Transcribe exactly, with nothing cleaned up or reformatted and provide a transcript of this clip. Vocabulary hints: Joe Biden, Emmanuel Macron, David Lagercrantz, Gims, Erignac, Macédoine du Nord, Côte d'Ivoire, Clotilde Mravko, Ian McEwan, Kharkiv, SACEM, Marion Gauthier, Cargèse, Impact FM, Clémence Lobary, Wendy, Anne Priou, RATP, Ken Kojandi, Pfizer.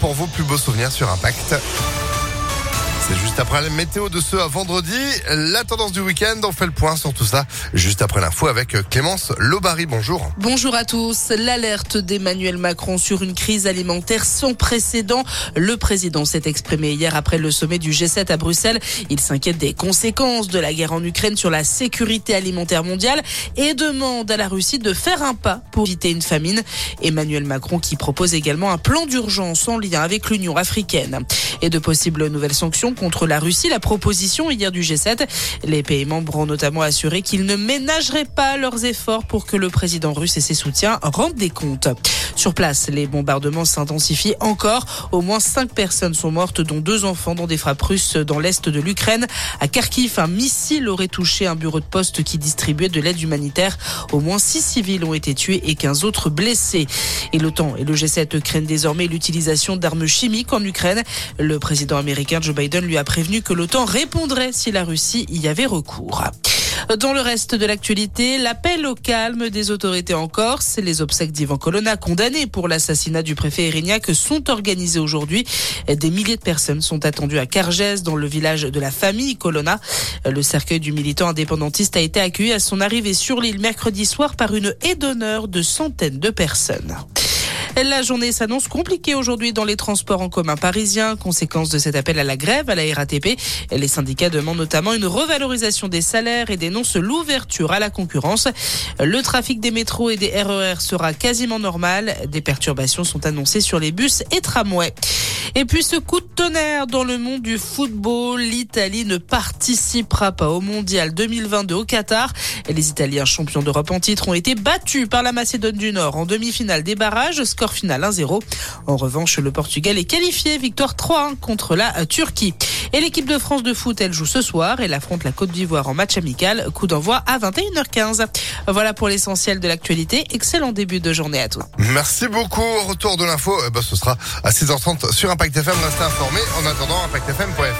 pour vos plus beaux souvenirs sur Impact. C'est juste après la météo de ce à vendredi. La tendance du week-end, on fait le point sur tout ça. Juste après l'info avec Clémence Lobary, bonjour. Bonjour à tous. L'alerte d'Emmanuel Macron sur une crise alimentaire sans précédent. Le président s'est exprimé hier après le sommet du G sept à Bruxelles. Il s'inquiète des conséquences de la guerre en Ukraine sur la sécurité alimentaire mondiale et demande à la Russie de faire un pas pour éviter une famine. Emmanuel Macron qui propose également un plan d'urgence en lien avec l'Union africaine. Et de possibles nouvelles sanctions contre la Russie, la proposition hier du G sept. Les pays membres ont notamment assuré qu'ils ne ménageraient pas leurs efforts pour que le président russe et ses soutiens rendent des comptes. Sur place, les bombardements s'intensifient encore. Au moins cinq personnes sont mortes, dont deux enfants, dans des frappes russes dans l'est de l'Ukraine. À Kharkiv, un missile aurait touché un bureau de poste qui distribuait de l'aide humanitaire. Au moins six civils ont été tués et quinze autres blessés. Et l'OTAN et le G sept craignent désormais l'utilisation d'armes chimiques en Ukraine. Le président américain Joe Biden lui a prévenu que l'OTAN répondrait si la Russie y avait recours. Dans le reste de l'actualité, l'appel au calme des autorités en Corse. Les obsèques d'Ivan Colonna, condamné pour l'assassinat du préfet Erignac, sont organisées aujourd'hui. Des milliers de personnes sont attendues à Cargèse, dans le village de la famille Colonna. Le cercueil du militant indépendantiste a été accueilli à son arrivée sur l'île mercredi soir par une haie d'honneur de centaines de personnes. La journée s'annonce compliquée aujourd'hui dans les transports en commun parisiens, conséquence de cet appel à la grève à la R A T P. Les syndicats demandent notamment une revalorisation des salaires et dénoncent l'ouverture à la concurrence. Le trafic des métros et des R E R sera quasiment normal. Des perturbations sont annoncées sur les bus et tramways. Et puis ce coup de tonnerre dans le monde du football, l'Italie ne participera pas au Mondial deux mille vingt-deux au Qatar. Les Italiens champions d'Europe en titre ont été battus par la Macédoine du Nord en demi-finale des barrages, score final un zéro. En revanche, le Portugal est qualifié, victoire trois un contre la Turquie. Et l'équipe de France de foot, elle joue ce soir. Elle affronte la Côte d'Ivoire en match amical, coup d'envoi à vingt et une heures quinze. Voilà pour l'essentiel de l'actualité. Excellent début de journée à tous. Merci beaucoup. Retour de l'info, eh ben, ce sera à six heures trente sur Impact F M. Restez informés en attendant impact f m point f r.